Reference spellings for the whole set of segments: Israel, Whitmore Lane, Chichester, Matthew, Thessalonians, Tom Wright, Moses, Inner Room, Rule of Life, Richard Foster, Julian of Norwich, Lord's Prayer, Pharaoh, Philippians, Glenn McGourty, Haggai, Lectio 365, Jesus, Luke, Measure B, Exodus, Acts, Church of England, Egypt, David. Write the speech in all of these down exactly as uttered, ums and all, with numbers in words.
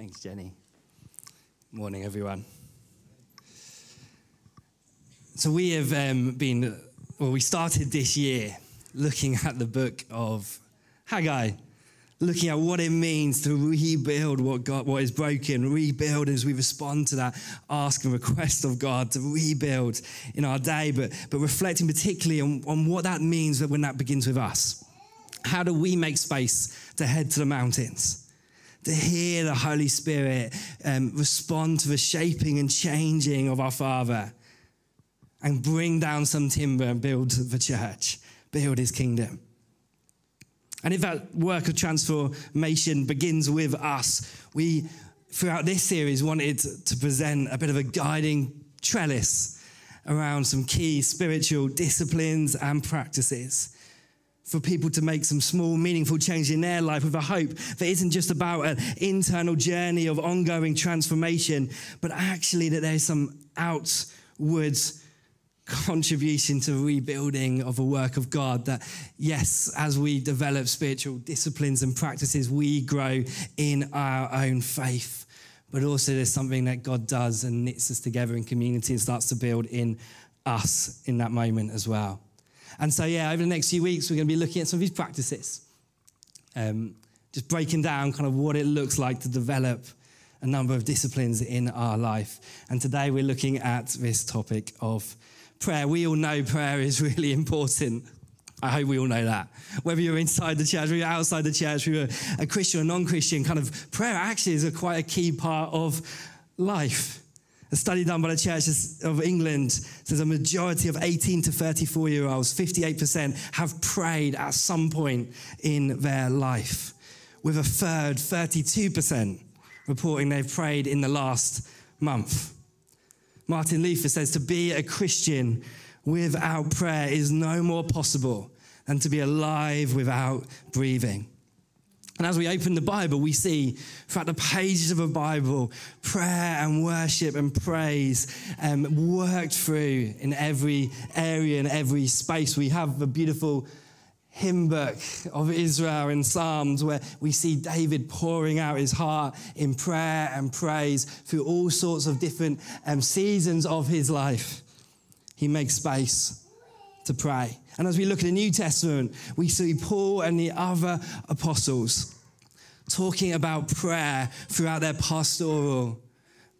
Thanks, Jenny. Morning, everyone. So we have um, been, well, we started this year looking at the book of Haggai, looking at what it means to rebuild what God, what is broken, rebuild as we respond to that ask and request of God to rebuild in our day, but but reflecting particularly on, on what that means when that begins with us. How do we make space to head to the mountains? To hear the Holy Spirit um, respond to the shaping and changing of our Father and bring down some timber and build the church, build his kingdom. And if that work of transformation begins with us, we, throughout this series, wanted to present a bit of a guiding trellis around some key spiritual disciplines and practices for people to make some small, meaningful change in their life with a hope that isn't just about an internal journey of ongoing transformation, but actually that there's some outward contribution to rebuilding of a work of God, that yes, as we develop spiritual disciplines and practices, we grow in our own faith, but also there's something that God does and knits us together in community and starts to build in us in that moment as well. And so, yeah, over the next few weeks, we're going to be looking at some of these practices, um, just breaking down kind of what it looks like to develop a number of disciplines in our life. And today we're looking at this topic of prayer. We all know prayer is really important. I hope we all know that. Whether you're inside the church, whether you're outside the church, whether you're a Christian or non-Christian, kind of prayer actually is a quite a key part of life. A study done by the Church of England says a majority of eighteen to thirty-four-year-olds, fifty-eight percent, have prayed at some point in their life, with a third, thirty-two percent, reporting they've prayed in the last month. Martin Luther says to be a Christian without prayer is no more possible than to be alive without breathing. And as we open the Bible, we see throughout the pages of the Bible, prayer and worship and praise um, worked through in every area and every space. We have the beautiful hymn book of Israel in Psalms, where we see David pouring out his heart in prayer and praise through all sorts of different um, seasons of his life. He makes space to pray. And as we look at the New Testament, we see Paul and the other apostles talking about prayer throughout their pastoral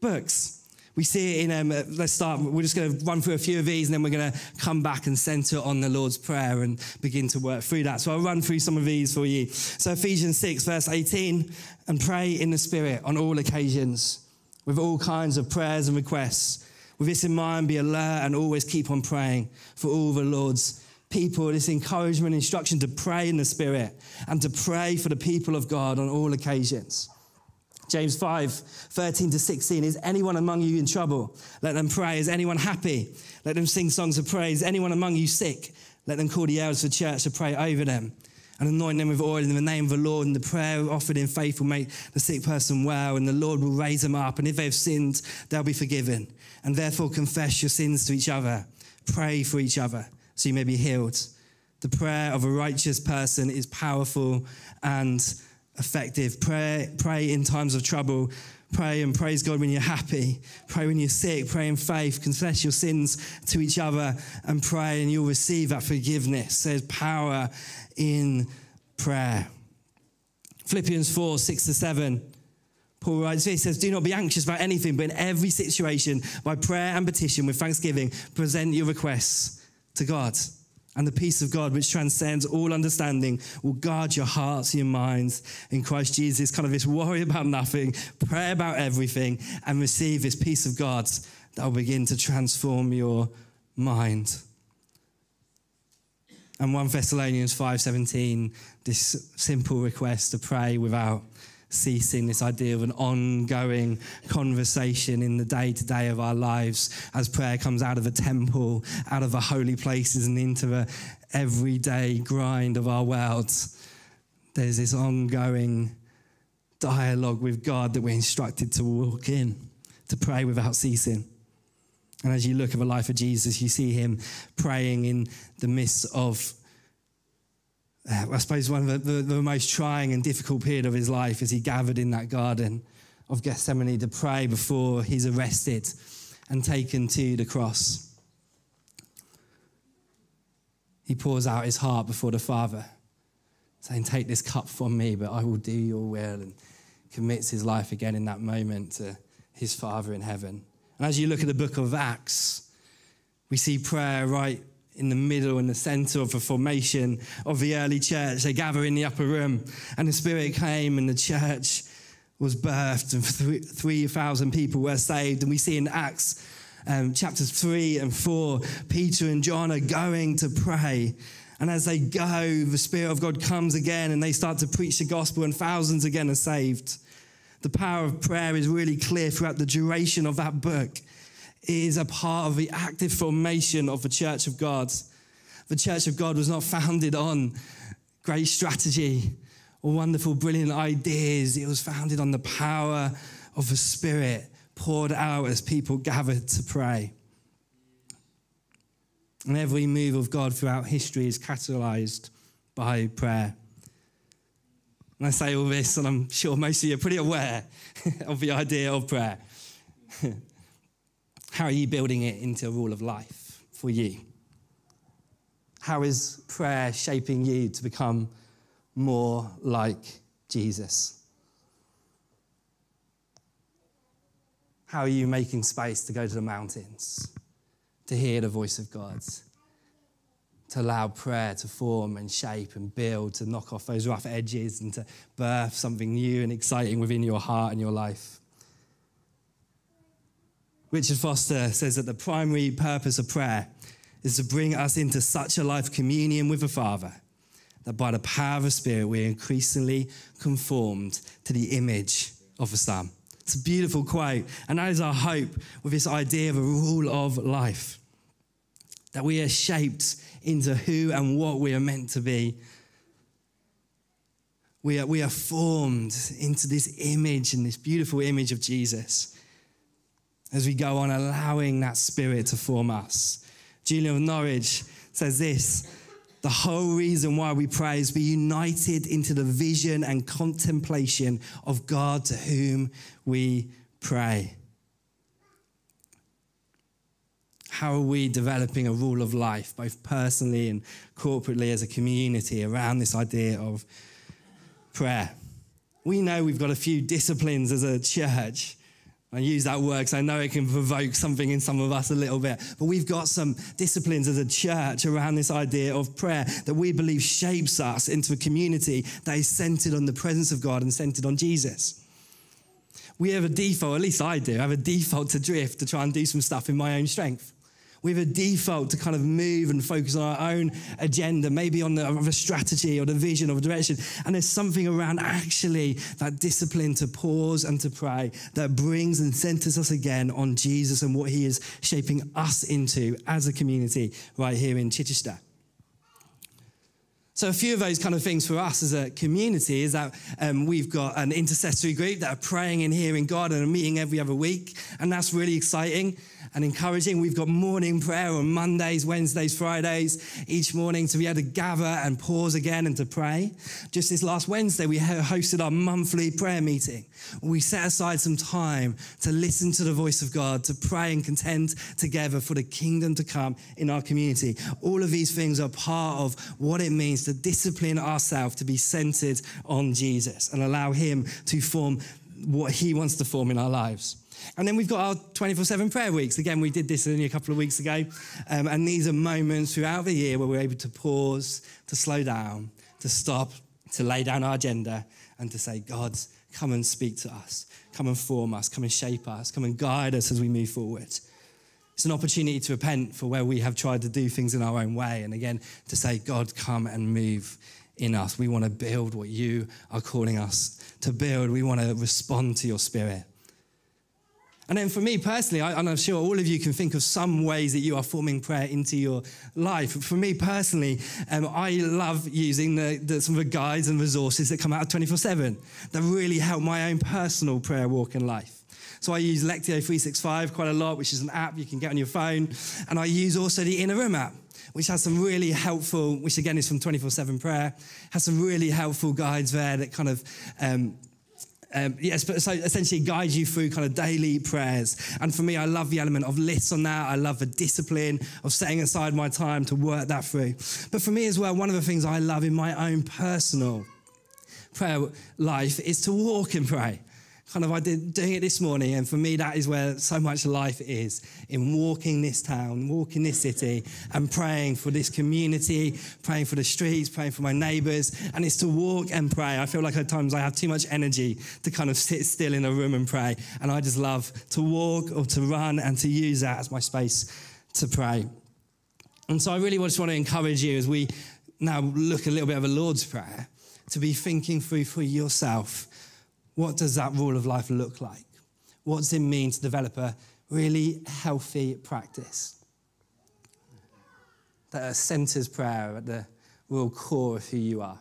books. We see it in, um, let's start, we're just going to run through a few of these and then we're going to come back and centre on the Lord's Prayer and begin to work through that. So I'll run through some of these for you. So Ephesians six, verse eighteen, and pray in the Spirit on all occasions with all kinds of prayers and requests. With this in mind, be alert and always keep on praying for all the Lord's people. This encouragement, instruction to pray in the Spirit and to pray for the people of God on all occasions. James five, thirteen to sixteen, is anyone among you in trouble? Let them pray. Is anyone happy? Let them sing songs of praise. Anyone among you sick? Let them call the elders of the church to pray over them and anoint them with oil in the name of the Lord, and the prayer offered in faith will make the sick person well, and the Lord will raise them up, and if they have sinned, they'll be forgiven. And therefore confess your sins to each other. Pray for each other so you may be healed. The prayer of a righteous person is powerful and effective. Pray, pray in times of trouble. Pray and praise God when you're happy. Pray when you're sick. Pray in faith. Confess your sins to each other and pray, and you'll receive that forgiveness. There's power in prayer. Philippians four, six to seven. Paul writes this, says, do not be anxious about anything, but in every situation, by prayer and petition with thanksgiving, present your requests to God. And the peace of God, which transcends all understanding, will guard your hearts and your minds in Christ Jesus. Kind of this worry about nothing, pray about everything, and receive this peace of God that will begin to transform your mind. And First Thessalonians five seventeen, this simple request to pray without ceasing, this idea of an ongoing conversation in the day-to-day of our lives as prayer comes out of the temple, out of the holy places and into the everyday grind of our world. There's this ongoing dialogue with God that we're instructed to walk in, to pray without ceasing. And as you look at the life of Jesus, you see him praying in the midst of I suppose one of the, the, the most trying and difficult period of his life as he gathered in that garden of Gethsemane to pray before he's arrested and taken to the cross. He pours out his heart before the Father, saying, take this cup from me, but I will do your will, and commits his life again in that moment to his Father in heaven. And as you look at the book of Acts, we see prayer right in the middle, in the center of the formation of the early church. They gather in the upper room, and the Spirit came, and the church was birthed, and three thousand people were saved. And we see in Acts um, chapters three and four, Peter and John are going to pray. And as they go, the Spirit of God comes again, and they start to preach the gospel, and thousands again are saved. The power of prayer is really clear throughout the duration of that book. It is a part of the active formation of the Church of God. The Church of God was not founded on great strategy or wonderful, brilliant ideas. It was founded on the power of the Spirit poured out as people gathered to pray. And every move of God throughout history is catalyzed by prayer. And I say all this, and I'm sure most of you are pretty aware of the idea of prayer. How are you building it into a rule of life for you? How is prayer shaping you to become more like Jesus? How are you making space to go to the mountains, to hear the voice of God, to allow prayer to form and shape and build, to knock off those rough edges and to birth something new and exciting within your heart and your life? Richard Foster says that the primary purpose of prayer is to bring us into such a life communion with the Father that by the power of the Spirit we're increasingly conformed to the image of the Son. It's a beautiful quote, and that is our hope with this idea of a rule of life, that we are shaped into who and what we are meant to be. We are, we are formed into this image and this beautiful image of Jesus as we go on allowing that Spirit to form us. Julian of Norwich says this: the whole reason why we pray is to be united into the vision and contemplation of God to whom we pray. How are we developing a rule of life, both personally and corporately as a community, around this idea of prayer? We know we've got a few disciplines as a church. I use that word because I know it can provoke something in some of us a little bit. But we've got some disciplines as a church around this idea of prayer that we believe shapes us into a community that is centered on the presence of God and centered on Jesus. We have a default, at least I do, I have a default to drift, to try and do some stuff in my own strength. We have a default to kind of move and focus on our own agenda, maybe on the, on the strategy or the vision or the direction. And there's something around actually that discipline to pause and to pray that brings and centers us again on Jesus and what he is shaping us into as a community right here in Chichester. So a few of those kind of things for us as a community is that um, we've got an intercessory group that are praying and hearing God and are meeting every other week. And that's really exciting and encouraging. We've got morning prayer on Mondays, Wednesdays, Fridays, each morning to be able to gather and pause again and to pray. Just this last Wednesday, we hosted our monthly prayer meeting. We set aside some time to listen to the voice of God, to pray and contend together for the kingdom to come in our community. All of these things are part of what it means to to discipline ourselves to be centered on Jesus and allow him to form what he wants to form in our lives. And then we've got our twenty-four seven prayer weeks. Again, we did this only a couple of weeks ago. Um, and these are moments throughout the year where we're able to pause, to slow down, to stop, to lay down our agenda and to say, God, come and speak to us. Come and form us. Come and shape us. Come and guide us as we move forward. It's an opportunity to repent for where we have tried to do things in our own way. And again, to say, God, come and move in us. We want to build what you are calling us to build. We want to respond to your Spirit. And then for me personally, I, and I'm sure all of you can think of some ways that you are forming prayer into your life. For me personally, um, I love using the, the, some of the guides and resources that come out of twenty-four seven that really help my own personal prayer walk in life. So I use Lectio three sixty-five quite a lot, which is an app you can get on your phone. And I use also the Inner Room app, which has some really helpful, which again is from twenty-four seven prayer, has some really helpful guides there that kind of um, Um, yes, but so essentially guides you through kind of daily prayers. And for me, I love the element of lists on that. I love the discipline of setting aside my time to work that through. But for me as well, one of the things I love in my own personal prayer life is to walk and pray. Kind of I did doing it this morning, and for me that is where so much life is, in walking this town, walking this city, and praying for this community, praying for the streets, praying for my neighbours, and it's to walk and pray. I feel like at times I have too much energy to kind of sit still in a room and pray, and I just love to walk or to run and to use that as my space to pray. And so I really just want to encourage you as we now look a little bit of a Lord's Prayer to be thinking through for yourself. What does that rule of life look like? What does it mean to develop a really healthy practice that centers prayer at the real core of who you are,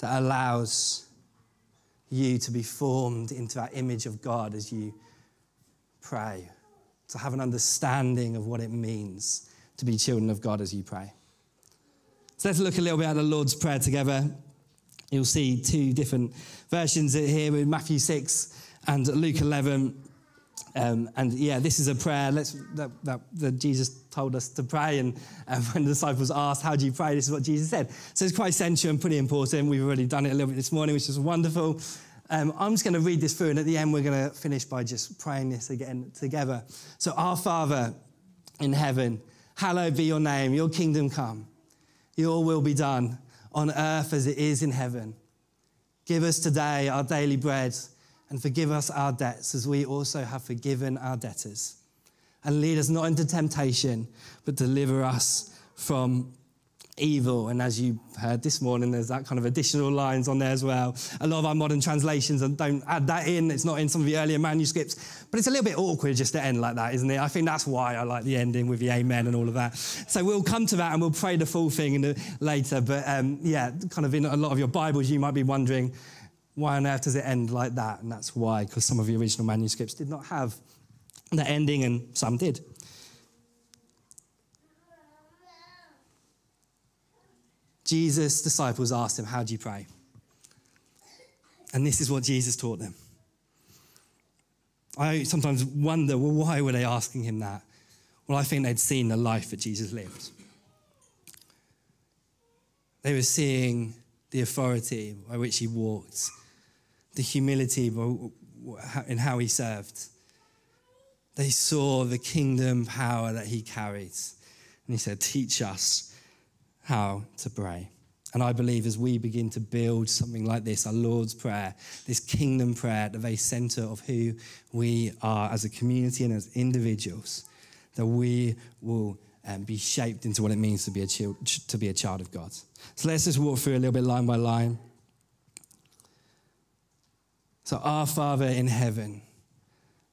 that allows you to be formed into that image of God as you pray, to have an understanding of what it means to be children of God as you pray? So let's look a little bit at the Lord's Prayer together. You'll see two different versions here with Matthew six and Luke eleven. Um, and yeah, this is a prayer Let's that, that, that Jesus told us to pray. And um, when the disciples asked, how do you pray? This is what Jesus said. So it's quite essential and pretty important. We've already done it a little bit this morning, which is wonderful. Um, I'm just going to read this through, and at the end, we're going to finish by just praying this again together. So our Father in heaven, hallowed be your name. Your kingdom come. Your will be done on earth as it is in heaven. Give us today our daily bread, and forgive us our debts as we also have forgiven our debtors. And lead us not into temptation, but deliver us from evil. And as you heard this morning, there's that kind of additional lines on there as well. A lot of our modern translations don't add that in. It's not in some of the earlier manuscripts, but it's a little bit awkward just to end like that, isn't it? I think that's why I like the ending with the amen and all of that. So we'll come to that and we'll pray the full thing in the, later. But um, yeah, kind of in a lot of your Bibles, you might be wondering, why on earth does it end like that? And that's why, because some of the original manuscripts did not have the ending and some did. Jesus' disciples asked him, how do you pray? And this is what Jesus taught them. I sometimes wonder, well, why were they asking him that? Well, I think they'd seen the life that Jesus lived. They were seeing the authority by which he walked, the humility in how he served. They saw the kingdom power that he carried. And he said, teach us how to pray. And I believe as we begin to build something like this, our Lord's Prayer, this kingdom prayer at the very centre of who we are as a community and as individuals, that we will um, be shaped into what it means to be a child, to be a child of God. So let's just walk through a little bit line by line. So our Father in heaven,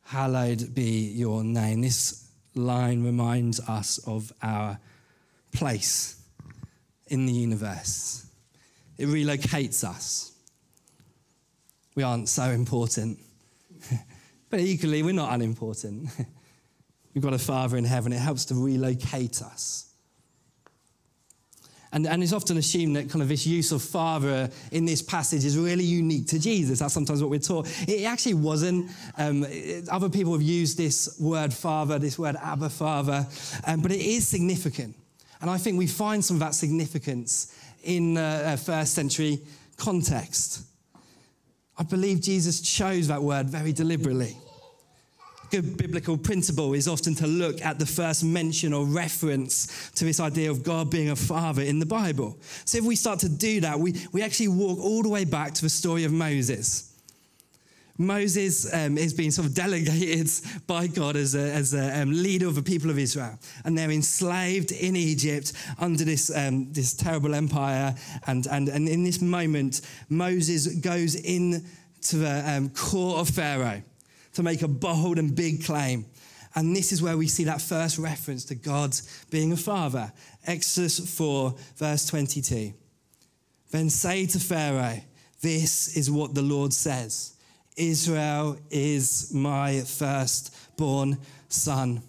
hallowed be your name. This line reminds us of our place in the universe. It relocates us. We aren't so important, but equally we're not unimportant. We've got a Father in heaven. It helps to relocate us. And, and it's often assumed that kind of this use of Father in this passage is really unique to Jesus. That's sometimes what we're taught. It actually wasn't. Um, it, other people have used this word Father, this word Abba Father, um, but it is significant. And I think we find some of that significance in a first century context. I believe Jesus chose that word very deliberately. Good biblical principle is often to look at the first mention or reference to this idea of God being a father in the Bible. So if we start to do that, we, we actually walk all the way back to the story of Moses. Moses um, is being sort of delegated by God as a, as a um, leader of the people of Israel. And they're enslaved in Egypt under this um, this terrible empire. And, and, and in this moment, Moses goes in to the um, court of Pharaoh to make a bold and big claim. And this is where we see that first reference to God being a father. Exodus four, verse twenty-two. Then say to Pharaoh, this is what the Lord says. Israel is my firstborn son.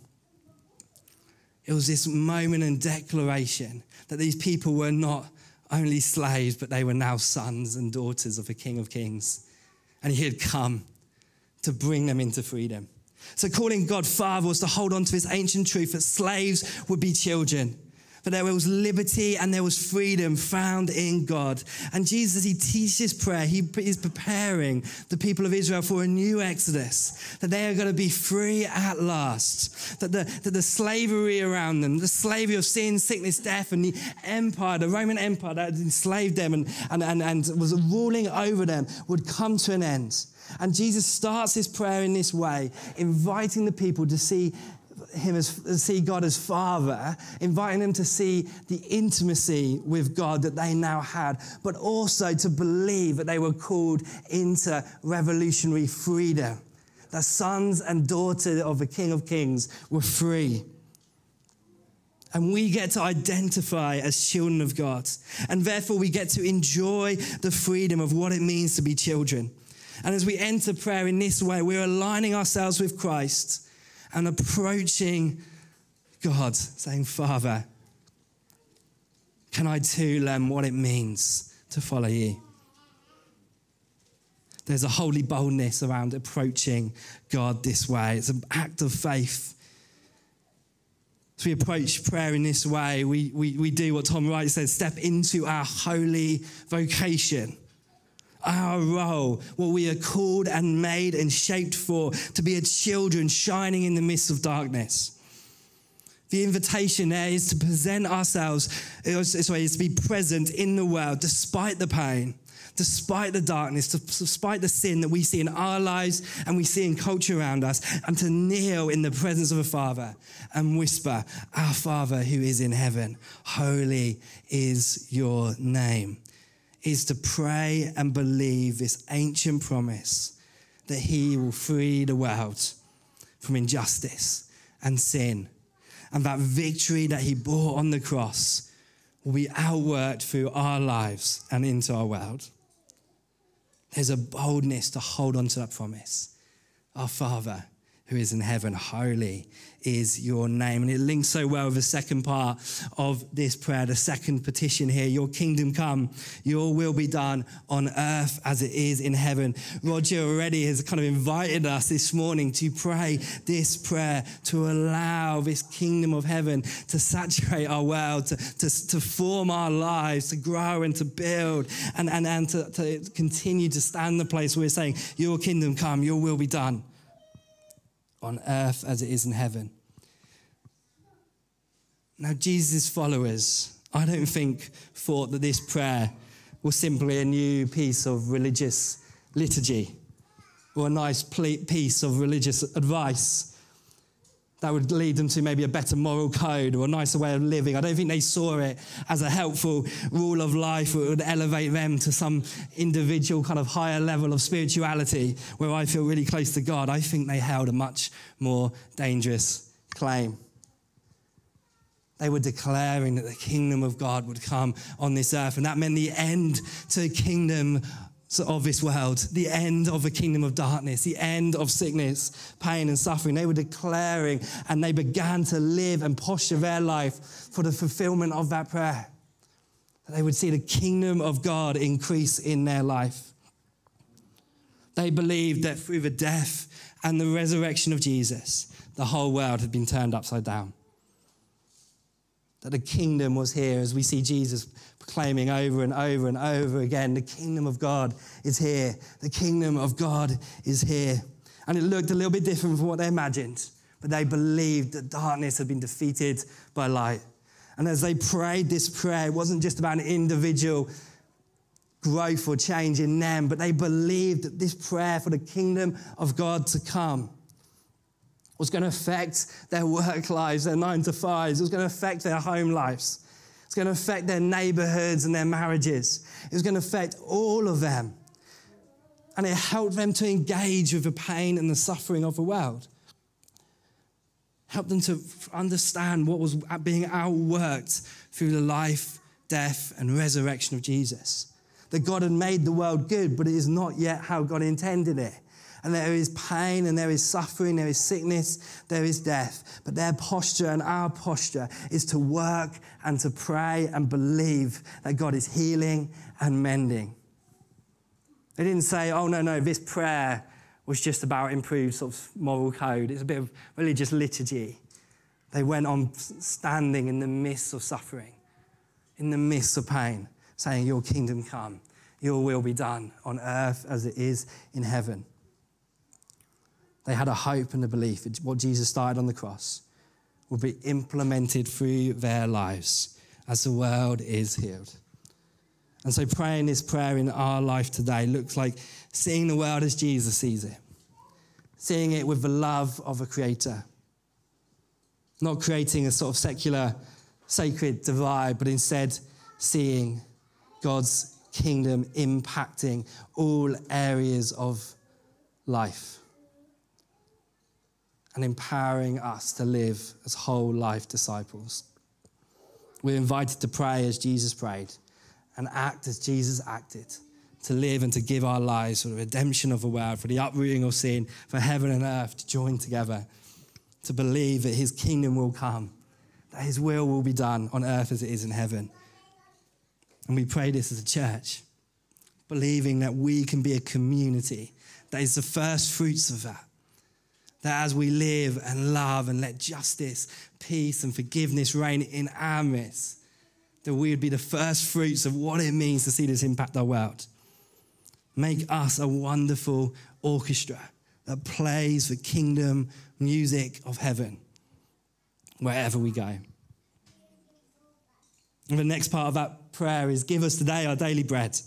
It was this moment and declaration that these people were not only slaves, but they were now sons and daughters of the King of Kings and he had come to bring them into freedom. So calling God Father was to hold on to this ancient truth that slaves would be children, but there was liberty and there was freedom found in God. And Jesus, he teaches prayer. He is preparing the people of Israel for a new exodus, that they are going to be free at last, that the, that the slavery around them, the slavery of sin, sickness, death, and the empire, the Roman Empire that had enslaved them and, and, and, and was ruling over them would come to an end. And Jesus starts his prayer in this way, inviting the people to see him as see God as Father, inviting them to see the intimacy with God that they now had, but also to believe that they were called into revolutionary freedom. The sons and daughters of the King of Kings were free. And we get to identify as children of God. And therefore we get to enjoy the freedom of what it means to be children. And as we enter prayer in this way, we're aligning ourselves with Christ and approaching God, saying, Father, can I too learn what it means to follow you? There's a holy boldness around approaching God this way. It's an act of faith. As we approach prayer in this way, we, we, we do what Tom Wright says, step into our holy vocation. Our role, what we are called and made and shaped for, to be a children shining in the midst of darkness. The invitation there is to present ourselves, sorry, is to be present in the world despite the pain, despite the darkness, despite the sin that we see in our lives and we see in culture around us, and to kneel in the presence of a Father and whisper, Our Father who is in heaven, holy is your name. Is to pray and believe this ancient promise that he will free the world from injustice and sin, and that victory that he bore on the cross will be outworked through our lives and into our world. There's a boldness to hold on to that promise. Our Father who is in heaven, holy is your name. And it links so well with the second part of this prayer, the second petition here. Your kingdom come, your will be done on earth as it is in heaven. Roger already has kind of invited us this morning to pray this prayer, to allow this kingdom of heaven to saturate our world, to, to, to form our lives, to grow and to build and, and, and to, to continue to stand the place where we're saying, your kingdom come, your will be done on earth as it is in heaven. Now, Jesus' followers, I don't think, thought that this prayer was simply a new piece of religious liturgy or a nice piece of religious advice that would lead them to maybe a better moral code or a nicer way of living. I don't think they saw it as a helpful rule of life that would elevate them to some individual kind of higher level of spirituality where I feel really close to God. I think they held a much more dangerous claim. They were declaring that the kingdom of God would come on this earth, and that meant the end to the kingdom of this world, the end of the kingdom of darkness, the end of sickness, pain and suffering. They were declaring, and they began to live and posture their life for the fulfillment of that prayer. They would see the kingdom of God increase in their life. They believed that through the death and the resurrection of Jesus, the whole world had been turned upside down. That the kingdom was here, as we see Jesus proclaiming over and over and over again, the kingdom of God is here. The kingdom of God is here. And it looked a little bit different from what they imagined, but they believed that darkness had been defeated by light. And as they prayed this prayer, it wasn't just about an individual growth or change in them, but they believed that this prayer for the kingdom of God to come was going to affect their work lives, their nine to fives. It was going to affect their home lives. It's going to affect their neighborhoods and their marriages. It was going to affect all of them. And it helped them to engage with the pain and the suffering of the world. Helped them to understand what was being outworked through the life, death, and resurrection of Jesus. That God had made the world good, but it is not yet how God intended it. And there is pain and there is suffering, there is sickness, there is death. But their posture and our posture is to work and to pray and believe that God is healing and mending. They didn't say, oh, no, no, this prayer was just about improved sort of moral code. It's a bit of religious liturgy. They went on standing in the midst of suffering, in the midst of pain, saying, your kingdom come, your will be done on earth as it is in heaven. They had a hope and a belief that what Jesus started on the cross will be implemented through their lives as the world is healed. And so praying this prayer in our life today looks like seeing the world as Jesus sees it, seeing it with the love of a creator, not creating a sort of secular, sacred divide, but instead seeing God's kingdom impacting all areas of life and empowering us to live as whole life disciples. We're invited to pray as Jesus prayed and act as Jesus acted, to live and to give our lives for the redemption of the world, for the uprooting of sin, for heaven and earth to join together, to believe that his kingdom will come, that his will will be done on earth as it is in heaven. And we pray this as a church, believing that we can be a community that is the first fruits of that, that as we live and love and let justice, peace and forgiveness reign in our midst, that we would be the first fruits of what it means to see this impact our world. Make us a wonderful orchestra that plays the kingdom music of heaven wherever we go. And the next part of that prayer is, give us today our daily bread.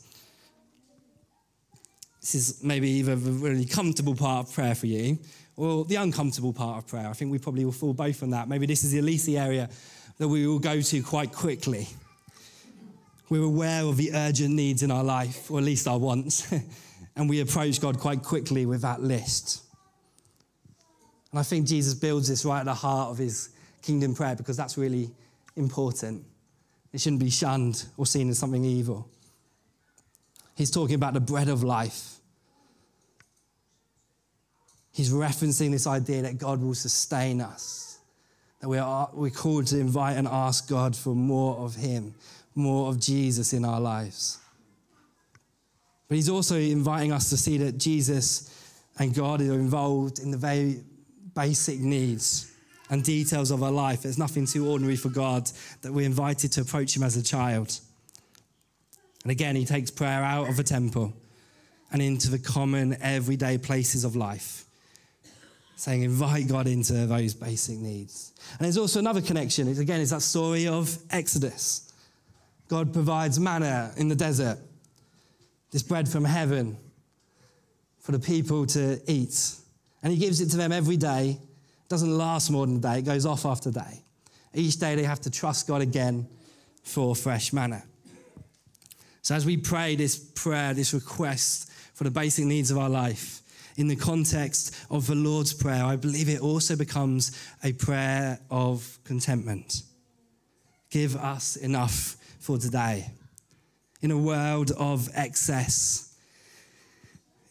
This is maybe either the really comfortable part of prayer for you or the uncomfortable part of prayer. I think we probably will fall both on that. Maybe this is the Elysee area that we all go to quite quickly. We're aware of the urgent needs in our life, or at least our wants, and we approach God quite quickly with that list. And I think Jesus builds this right at the heart of his kingdom prayer because that's really important. It shouldn't be shunned or seen as something evil. He's talking about the bread of life. He's referencing this idea that God will sustain us. We are we're called to invite and ask God for more of him, more of Jesus in our lives. But he's also inviting us to see that Jesus and God are involved in the very basic needs and details of our life. There's nothing too ordinary for God that we're invited to approach him as a child. And again, he takes prayer out of the temple and into the common everyday places of life, saying, invite God into those basic needs. And there's also another connection. It's, again, it's that story of Exodus. God provides manna in the desert, this bread from heaven for the people to eat. And he gives it to them every day. It doesn't last more than a day. It goes off after day. Each day they have to trust God again for fresh manna. So as we pray this prayer, this request for the basic needs of our life, in the context of the Lord's Prayer, I believe it also becomes a prayer of contentment. Give us enough for today. In a world of excess,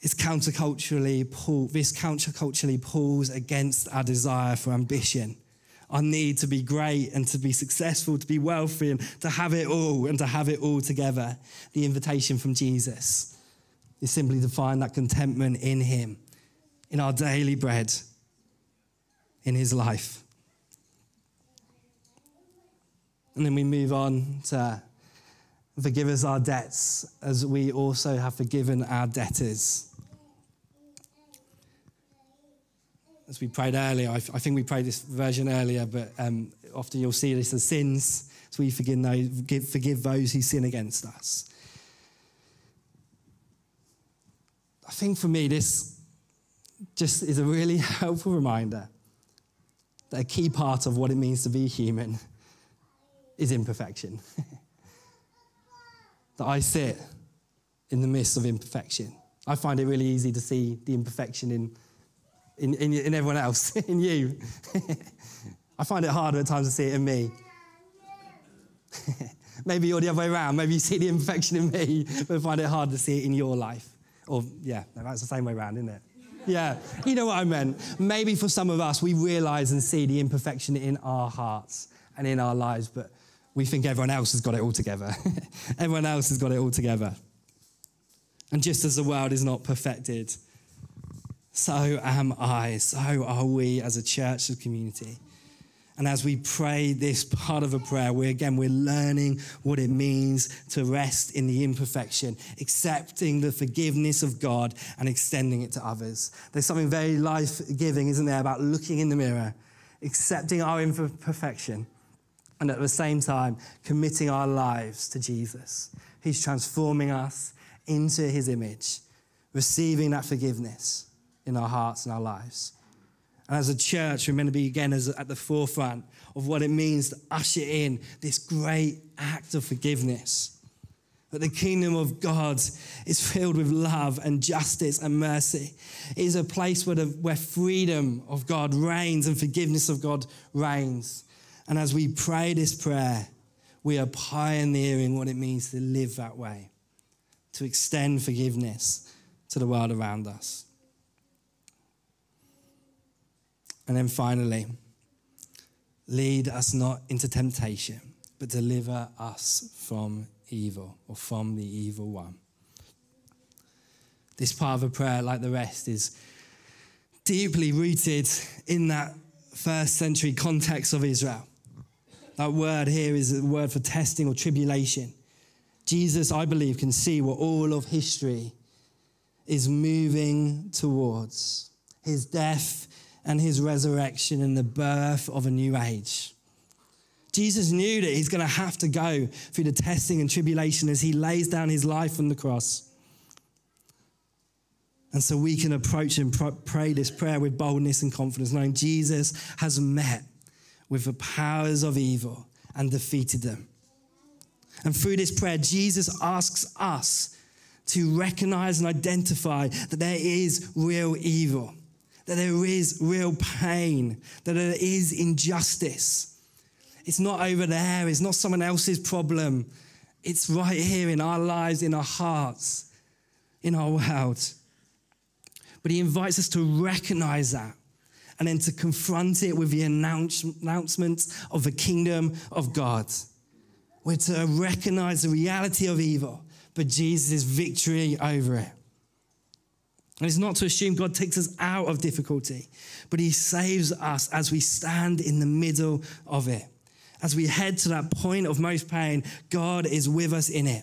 it's counterculturally pull, this counterculturally pulls against our desire for ambition, our need to be great and to be successful, to be wealthy and to have it all and to have it all together. The invitation from Jesus is simply to find that contentment in him, in our daily bread, in his life. And then we move on to forgive us our debts as we also have forgiven our debtors. As we prayed earlier, I, I think we prayed this version earlier, but um, often you'll see this as sins, so we forgive those, forgive, forgive those who sin against us. I think for me, this just is a really helpful reminder that a key part of what it means to be human is imperfection. That I sit in the midst of imperfection. I find it really easy to see the imperfection in in, in, in everyone else, in you. I find it harder at times to see it in me. Maybe you're the other way around. Maybe you see the imperfection in me, but find it hard to see it in your life. Or, yeah, no, that's the same way around, isn't it? Yeah, you know what I meant. Maybe for some of us, we realise and see the imperfection in our hearts and in our lives, but we think everyone else has got it all together. Everyone else has got it all together. And just as the world is not perfected, so am I, so are we as a church, as a community. And as we pray this part of a prayer, we're again, we're learning what it means to rest in the imperfection, accepting the forgiveness of God and extending it to others. There's something very life-giving, isn't there, about looking in the mirror, accepting our imperfection, and at the same time, committing our lives to Jesus. He's transforming us into his image, receiving that forgiveness in our hearts and our lives. And as a church, we're meant to be, again, as at the forefront of what it means to usher in this great act of forgiveness. That the kingdom of God is filled with love and justice and mercy. It is a place where, the, where freedom of God reigns and forgiveness of God reigns. And as we pray this prayer, we are pioneering what it means to live that way, to extend forgiveness to the world around us. And then finally, lead us not into temptation, but deliver us from evil, or from the evil one. This part of a prayer, like the rest, is deeply rooted in that first century context of Israel. That word here is a word for testing or tribulation. Jesus, I believe, can see what all of history is moving towards. His death and his resurrection and the birth of a new age. Jesus knew that he's going to have to go through the testing and tribulation as he lays down his life on the cross. And so we can approach and pray this prayer with boldness and confidence, knowing Jesus has met with the powers of evil and defeated them. And through this prayer, Jesus asks us to recognize and identify that there is real evil, that there is real pain, that there is injustice. It's not over there. It's not someone else's problem. It's right here in our lives, in our hearts, in our world. But he invites us to recognize that and then to confront it with the announce- announcement of the kingdom of God. We're to recognize the reality of evil, but Jesus' victory over it. And it's not to assume God takes us out of difficulty, but he saves us as we stand in the middle of it. As we head to that point of most pain, God is with us in it.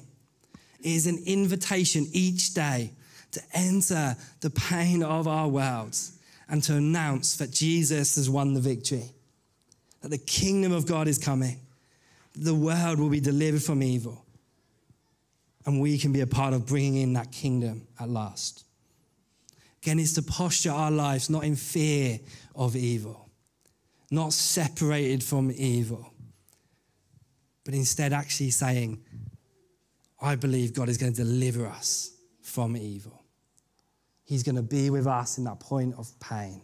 It is an invitation each day to enter the pain of our world and to announce that Jesus has won the victory, that the kingdom of God is coming, the world will be delivered from evil, and we can be a part of bringing in that kingdom at last. Again, it's to posture our lives not in fear of evil, not separated from evil, but instead actually saying, I believe God is going to deliver us from evil. He's going to be with us in that point of pain,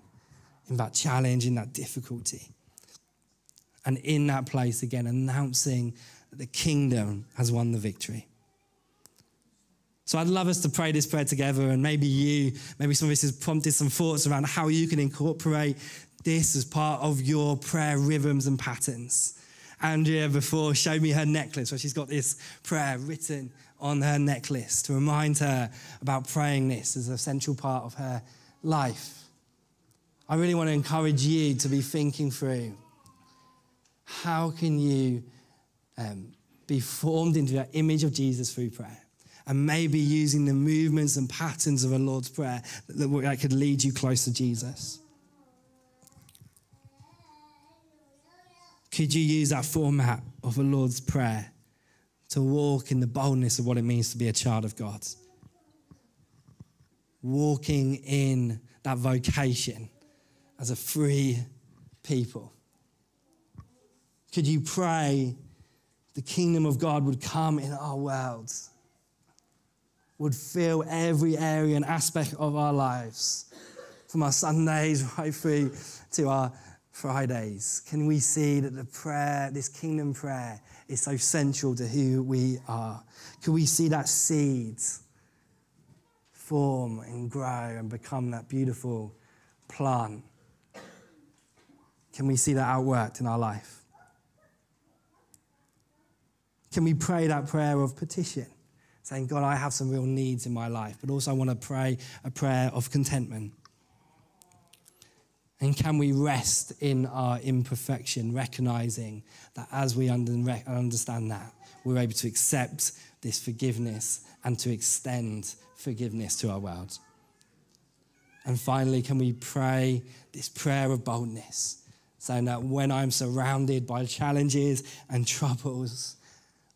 in that challenge, in that difficulty. And in that place, again, announcing that the kingdom has won the victory. So I'd love us to pray this prayer together, and maybe you, maybe some of this has prompted some thoughts around how you can incorporate this as part of your prayer rhythms and patterns. Andrea before showed me her necklace, where she's got this prayer written on her necklace to remind her about praying this as a central part of her life. I really want to encourage you to be thinking through, how can you um, be formed into the image of Jesus through prayer? And maybe using the movements and patterns of a Lord's Prayer that could lead you close to Jesus. Could you use that format of a Lord's Prayer to walk in the boldness of what it means to be a child of God? Walking in that vocation as a free people. Could you pray the kingdom of God would come in our world, would fill every area and aspect of our lives, from our Sundays right through to our Fridays? Can we see that the prayer, this kingdom prayer, is so central to who we are? Can we see that seed form and grow and become that beautiful plant? Can we see that outworked in our life? Can we pray that prayer of petition? saying, God, I have some real needs in my life, but also I want to pray a prayer of contentment. And can we rest in our imperfection, recognizing that as we understand that, we're able to accept this forgiveness and to extend forgiveness to our world. And finally, can we pray this prayer of boldness, saying that when I'm surrounded by challenges and troubles,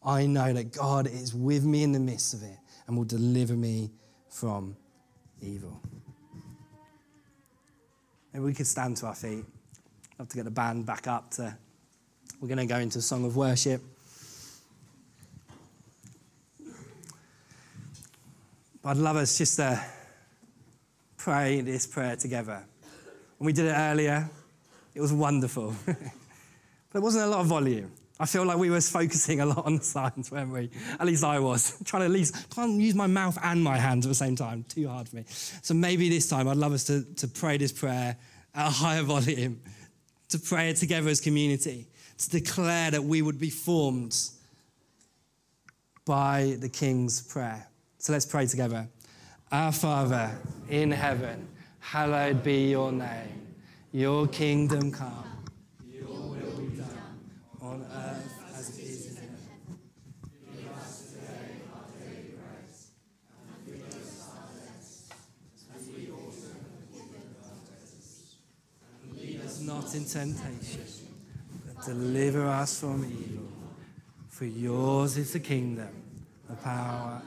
I know that God is with me in the midst of it and will deliver me from evil. Maybe we could stand to our feet. I'd love to get the band back up. To, we're going to go into a song of worship. But I'd love us just to pray this prayer together. When we did it earlier, it was wonderful. But there wasn't a lot of volume. I feel like we were focusing a lot on the signs, weren't we? At least I was. Trying to at least, can't use my mouth and my hands at the same time. Too hard for me. So maybe this time I'd love us to, to pray this prayer at a higher volume, to pray it together as community, to declare that we would be formed by the King's Prayer. So let's pray together. Our Father in heaven, hallowed be your name. Your kingdom come. On earth as it is in heaven. Give us today our daily bread, and forgive us our debts, as we also forgive our debtors. And lead us not in temptation, but deliver us from evil. For yours is the kingdom, the power,